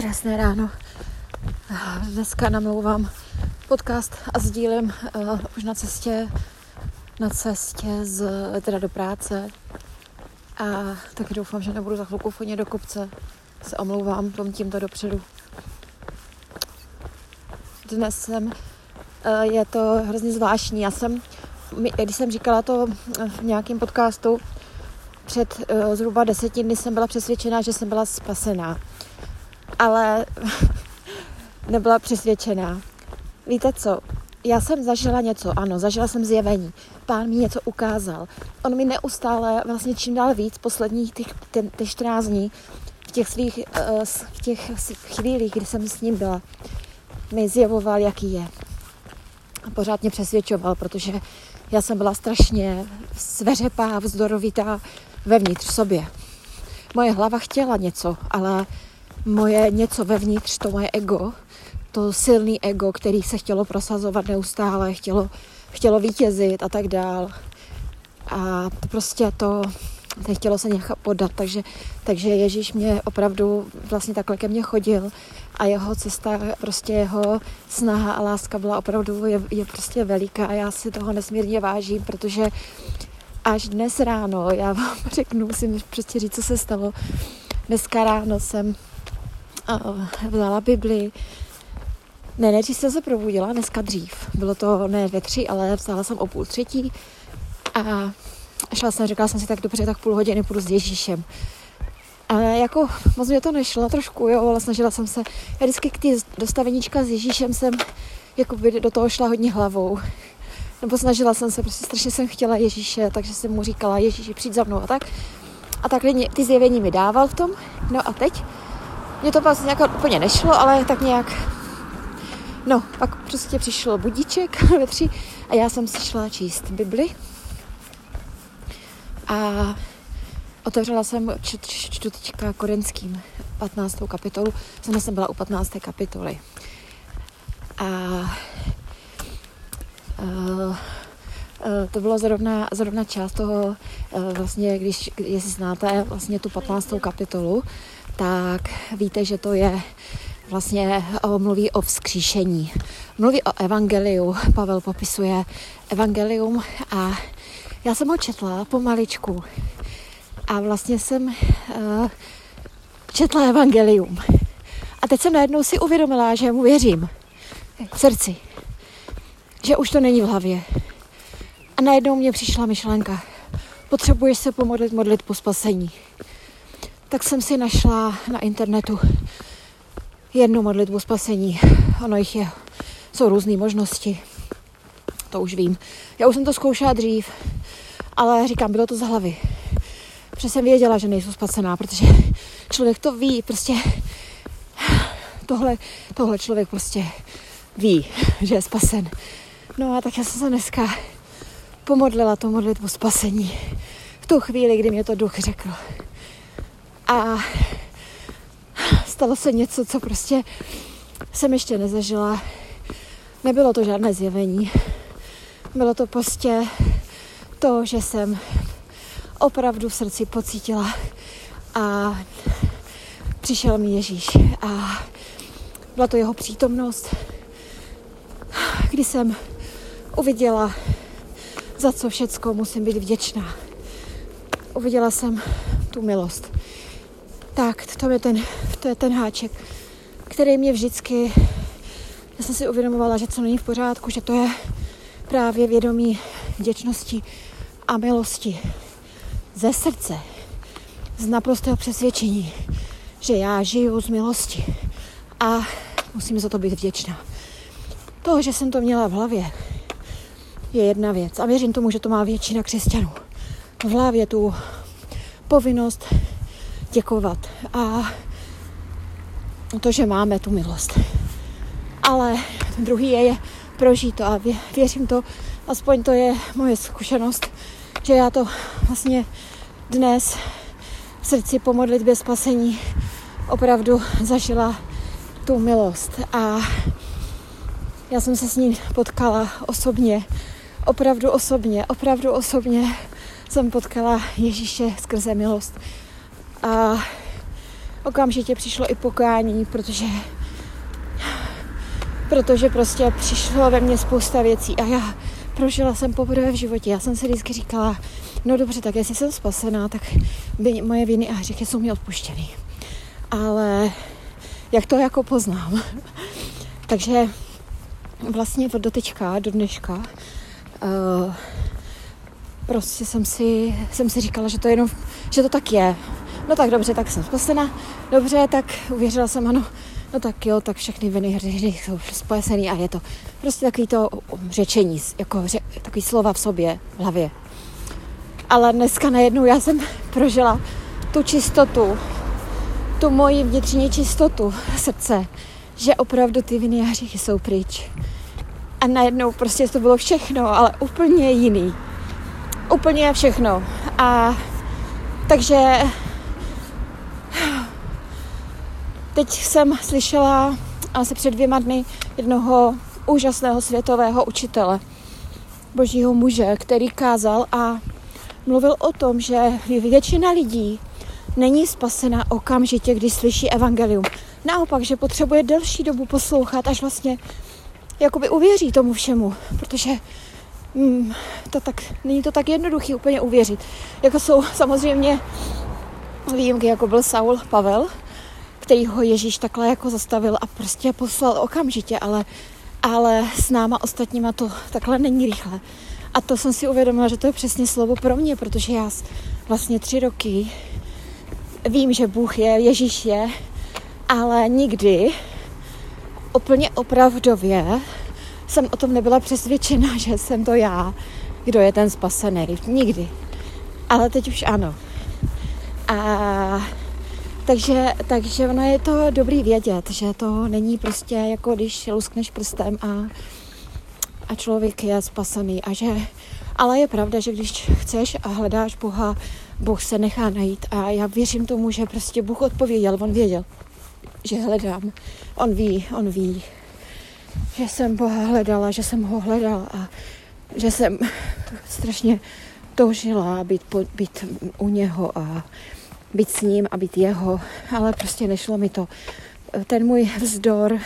Krásné ráno. Dneska namlouvám podcast a sdílím už na cestě teda do práce. A taky doufám, že nebudu za chvilku foně do kopce. Se omlouvám tímto dopředu. Dnes je to hrozně zvláštní. Když jsem říkala to v nějakém podcastu, před zhruba 10 dny jsem byla přesvědčená, že jsem byla spasená. Ale nebyla přesvědčená. Víte co? Já jsem zažila něco, ano, zažila jsem zjevení. Pán mi něco ukázal. On mi neustále, vlastně čím dál víc, posledních těch 14 dní, v těch svých chvílích, kdy jsem s ním byla, mi zjevoval, jaký je. A pořád mě přesvědčoval, protože já jsem byla strašně sveřepá, vzdorovitá vevnitř sobě. Moje hlava chtěla něco, ale moje něco vevnitř, to moje ego, to silný ego, který se chtělo prosazovat neustále, chtělo vítězit a tak dál. A prostě to nechtělo se nějak podat, takže Ježíš mě opravdu vlastně takhle ke mně chodil a jeho cesta, prostě jeho snaha a láska byla opravdu, je prostě veliká a já si toho nesmírně vážím, protože až dnes ráno, já vám řeknu, musím prostě říct, co se stalo. Dneska ráno jsem vzala Bibli. Ne, když jsem se probudila, dneska dřív. Bylo to ne 2:3, ale vstala jsem o 2:30 a říkala jsem si tak dobře, tak půl hodiny půjdu s Ježíšem. Ale jako moc mě to nešlo trošku, jo, ale snažila jsem se. Já vždycky k ty dostaveníčka s Ježíšem jsem jako by do toho šla hodně hlavou. Nebo snažila jsem se, prostě strašně jsem chtěla Ježíše, takže jsem mu říkala, Ježíši, přijď za mnou a tak. A takhle ty zjevení mi dával v tom. No a teď mě to vlastně nějak úplně nešlo, ale tak nějak. No, pak prostě přišel budíček ve 3 a já jsem si šla číst Bibli. A otevřela jsem čtu teďka Korinským 15. kapitolu. Zde jsem byla u 15. kapitoly. To bylo zrovna část toho, vlastně, jestli znáte vlastně tu 15. kapitolu, tak víte, že to je vlastně mluví o vzkříšení. Mluví o evangeliu. Pavel popisuje evangelium a já jsem ho četla pomaličku a vlastně jsem četla evangelium. A teď jsem najednou si uvědomila, že mu věřím v srdci. Že už to není v hlavě. A najednou mě přišla myšlenka. Potřebuješ se pomodlit modlitbu spasení. Tak jsem si našla na internetu jednu modlitbu spasení. Ono jich je. Jsou různé možnosti. To už vím. Já už jsem to zkoušela dřív, ale říkám, bylo to z hlavy. Protože jsem věděla, že nejsou spasená, protože člověk to ví, prostě tohle člověk prostě ví, že je spasen. No a tak já jsem se dneska pomodlila tu modlitbu spasení v tu chvíli, kdy mě to duch řekl. A stalo se něco, co prostě jsem ještě nezažila. Nebylo to žádné zjevení. Bylo to prostě to, že jsem opravdu v srdci pocítila a přišel mi Ježíš a byla to jeho přítomnost, kdy jsem uviděla, za co všecko musím být vděčná. Uviděla jsem tu milost. Tak, to je ten háček, který mě vždycky, já jsem si uvědomovala, že co není v pořádku, že to je právě vědomí vděčnosti a milosti ze srdce, z naprostého přesvědčení, že já žiju z milosti a musím za to být vděčná. To, že jsem to měla v hlavě, je jedna věc a věřím tomu, že to má většina křesťanů. V hlavě tu povinnost děkovat a to, že máme tu milost. Ale druhý je prožít to a věřím to, aspoň to je moje zkušenost, že já to vlastně dnes v srdci po modlitbě spasení opravdu zažila tu milost a já jsem se s ním potkala osobně jsem potkala Ježíše skrze milost a okamžitě přišlo i pokání, protože prostě přišlo ve mně spousta věcí a já prožila jsem poprvé v životě. Já jsem si vždycky říkala, no dobře, tak jestli jsem spasená, tak by moje viny a hříchy jsou mi odpuštěny. Ale jak to jako poznám? Takže vlastně do dneška, prostě jsem si říkala, že to jenom, že to tak je. No tak dobře, tak jsem spasená. Dobře, tak uvěřila jsem, ano. No tak jo, tak všechny viny hříchy jsou spojesený a je to prostě takový to řečení, jako takový slova v sobě, v hlavě. Ale dneska najednou já jsem prožila tu čistotu, tu moji vnitřní čistotu srdce, že opravdu ty viny a hříchy jsou pryč. A najednou prostě to bylo všechno, ale úplně jiný. Úplně všechno. A takže teď jsem slyšela asi před 2 dny jednoho úžasného světového učitele, božího muže, který kázal a mluvil o tom, že většina lidí není spasena okamžitě, když slyší evangelium. Naopak, že potřebuje delší dobu poslouchat, až vlastně jakoby uvěří tomu všemu, protože není to tak jednoduchý úplně uvěřit. Jako jsou samozřejmě výjimky, jako byl Saul Pavel, který ho Ježíš takhle jako zastavil a prostě poslal okamžitě, ale s náma ostatníma to takhle není rychle. A to jsem si uvědomila, že to je přesně slovo pro mě, protože já vlastně 3 roky vím, že Bůh je, Ježíš je, ale nikdy úplně opravdově jsem o tom nebyla přesvědčena, že jsem to já, kdo je ten spasený. Nikdy. Ale teď už ano. Takže ono je to dobrý vědět, že to není prostě jako když luskneš prstem a člověk je spasený. Ale je pravda, že když chceš a hledáš Boha, Bůh se nechá najít. A já věřím tomu, že prostě Bůh odpověděl, on věděl, že hledám. On ví, že jsem Boha hledala, že jsem ho hledala a že jsem strašně toužila být u něho a být s ním a být jeho, ale prostě nešlo mi to. Ten můj vzdor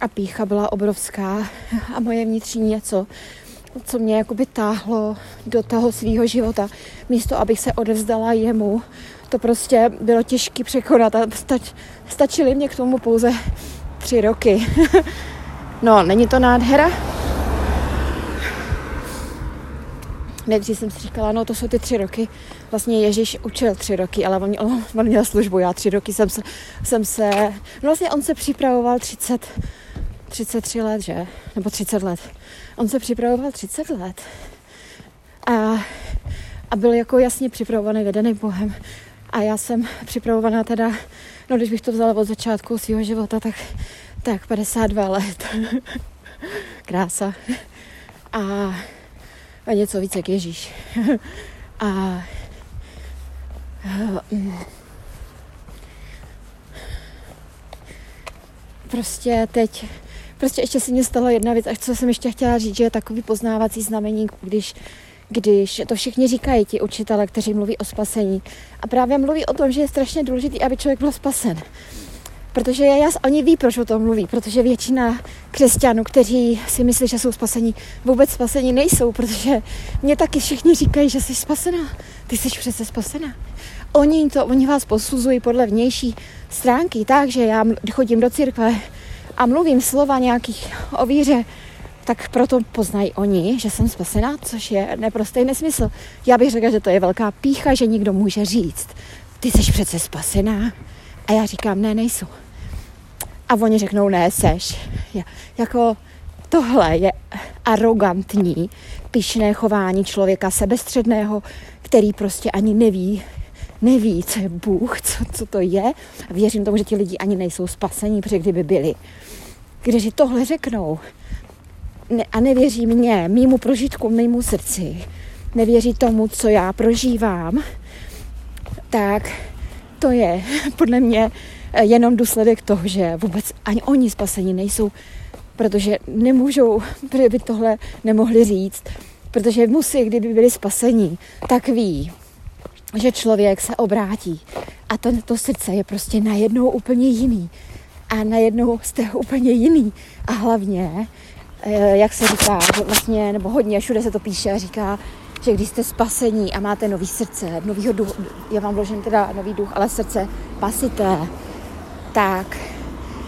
a pýcha byla obrovská a moje vnitřní něco, co mě jakoby táhlo do toho svýho života. Místo, abych se odevzdala jemu, to prostě bylo těžké překonat a stačily mě k tomu pouze 3 roky. No, není to nádhera? Nejdřív jsem si říkala, no to jsou ty 3 roky. Vlastně Ježíš učil 3 roky, ale on měl službu. Já 3 roky vlastně on se připravoval 33 let, že? Nebo 30 let. On se připravoval 30 let. A byl jako jasně připravovaný, vedený Bohem. A já jsem připravovaná teda, no když bych to vzala od začátku svého života, tak 52 let. Krása. A něco víc jak Ježíš. Prostě ještě se mně stalo jedna věc, a co jsem ještě chtěla říct, že je takový poznávací znamení, když to všichni říkají ti učitele, kteří mluví o spasení. A právě mluví o tom, že je strašně důležitý, aby člověk byl spasen. Protože oni ví, proč o tom mluví, protože většina křesťanů, kteří si myslí, že jsou spasení, vůbec spasení nejsou, protože mě taky všichni říkají, že jsi spasená. Ty jsi přece spasená. Oni vás posuzují podle vnější stránky, takže já chodím do církve a mluvím slova nějakých o víře, tak proto poznají oni, že jsem spasená, což je neprostý nesmysl. Já bych řekla, že to je velká pýcha, že nikdo může říct, ty jsi přece spasená. A já říkám, ne, nejsou. A oni řeknou, ne, seš. Jako tohle je arrogantní, pyšné chování člověka sebestředného, který prostě ani neví, co je Bůh, co to je. A věřím tomu, že ti lidi ani nejsou spasení, protože kdyby byli. Když tohle řeknou a nevěří mně, mýmu prožitku, mýmu srdci, nevěří tomu, co já prožívám, tak to je podle mě jenom důsledek toho, že vůbec ani oni spasení nejsou, protože nemůžou, kdyby tohle nemohli říct, protože kdyby byli spasení, tak ví, že člověk se obrátí a to srdce je prostě najednou úplně jiný. A najednou jste úplně jiný. A hlavně, jak se říká, že vlastně, nebo hodně, všude se to píše a říká, že když jste spasení a máte nový srdce, novýho duch, já vám vložím teda nový duch, ale srdce pasité, tak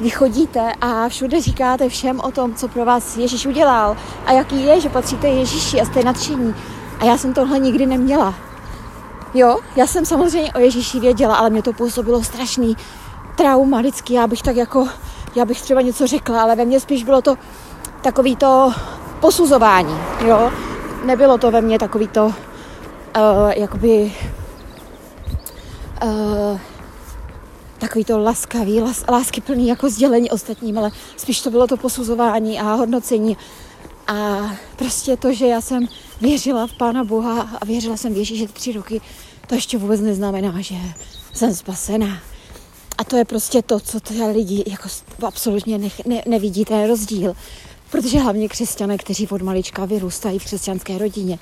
vy chodíte a všude říkáte všem o tom, co pro vás Ježíš udělal a jaký je, že patříte Ježíši a jste nadšení. A já jsem tohle nikdy neměla. Jo, já jsem samozřejmě o Ježíši věděla, ale mě to působilo strašný trauma vždycky. Já bych třeba něco řekla, ale ve mně spíš bylo to takový to posuzování, jo. Nebylo to ve mně takový to, takový to laskavý, láskyplný jako sdělení ostatním, ale spíš to bylo to posuzování a hodnocení. A prostě to, že já jsem věřila v Pána Boha a věřila jsem v Ježíše 3 roky, to ještě vůbec neznamená, že jsem spasená. A to je prostě to, co ty lidi jako absolutně nevidí ten rozdíl. Protože hlavně křesťané, kteří od malička vyrůstají v křesťanské rodině,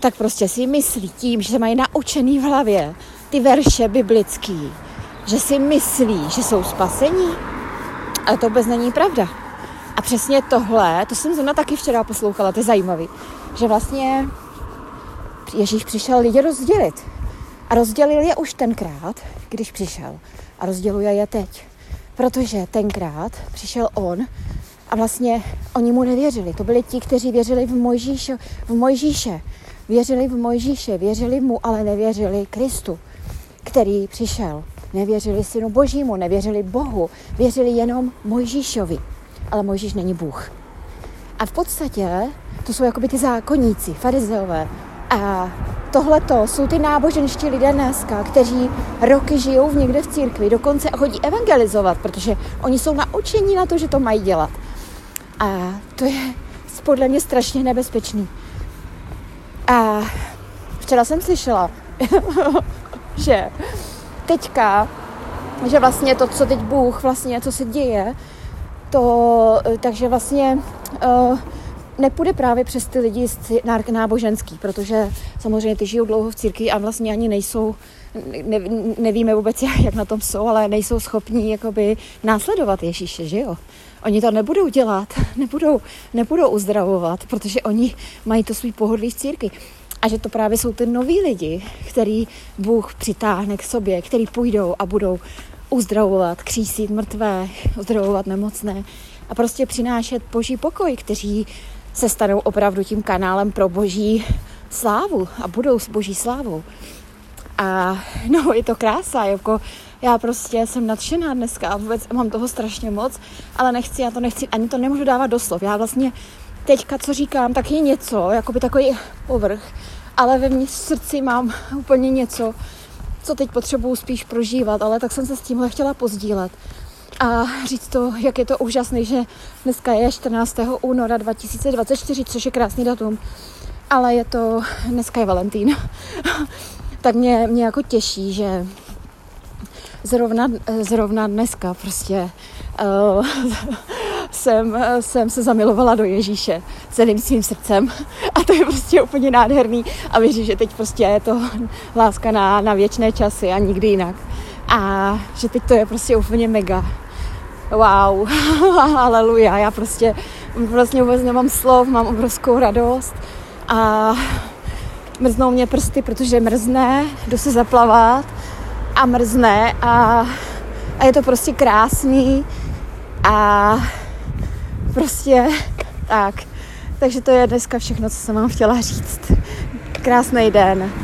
tak prostě si myslí tím, že se mají naučený v hlavě ty verše biblický, že si myslí, že jsou spasení, ale to vůbec není pravda. A přesně tohle, to jsem zrovna taky včera poslouchala, to je zajímavé, že vlastně Ježíš přišel lidi rozdělit. A rozdělil je už tenkrát, když přišel. A rozděluje je teď. Protože tenkrát přišel on a vlastně oni mu nevěřili. To byli ti, kteří věřili v Mojžíše. Věřili v Mojžíše, věřili mu, ale nevěřili Kristu, který přišel. Nevěřili Synu Božímu, nevěřili Bohu, věřili jenom Mojžíšovi. Ale Mojžíš není Bůh. A v podstatě to jsou jakoby ty zákonníci, farizeové. A tohleto jsou ty náboženští lidé dneska, kteří roky žijou někde v církvi, dokonce chodí evangelizovat, protože oni jsou naučení na to, že to mají dělat. A to je podle mě strašně nebezpečný. A včera jsem slyšela, že teďka, že vlastně to, co teď Bůh vlastně, co se děje, to, takže vlastně nepůjde právě přes ty lidi náboženský, protože samozřejmě ty žijou dlouho v církvi a vlastně ani nejsou, nevíme vůbec, jak na tom jsou, ale nejsou schopní jakoby následovat Ježíše, že jo? Oni to nebudou dělat, nebudou uzdravovat, protože oni mají to svůj pohodlí v církvi. A že to právě jsou ty noví lidi, který Bůh přitáhne k sobě, který půjdou a budou uzdravovat, křísit mrtvé, uzdravovat nemocné a prostě přinášet Boží pokoj, kteří se stanou opravdu tím kanálem pro Boží slávu a budou s Boží slávou. A no, je to krása, jako já prostě jsem nadšená dneska a vůbec mám toho strašně moc, ale nechci, já to nechci, ani to nemůžu dávat do slov. Já vlastně teďka, co říkám, tak je něco, jakoby takový povrch, ale ve mně v srdci mám úplně něco, co teď potřebuju spíš prožívat, ale tak jsem se s tímhle chtěla pozdílet a říct to, jak je to úžasný, že dneska je 14. února 2024, což je krásný datum, ale je to, dneska je Valentýn. Tak mě jako těší, že zrovna dneska prostě jsem se zamilovala do Ježíše celým svým srdcem a to je prostě úplně nádherný a věřím, že teď prostě je to láska na věčné časy a nikdy jinak a že teď to je prostě úplně mega. Wow, haleluja, já prostě vůbec nemám slov, mám obrovskou radost a mrznou mě prsty, protože mrzne, jdu se zaplavat a mrzne a je to prostě krásný a prostě tak. Takže to je dneska všechno, co jsem vám chtěla říct. Krásný den.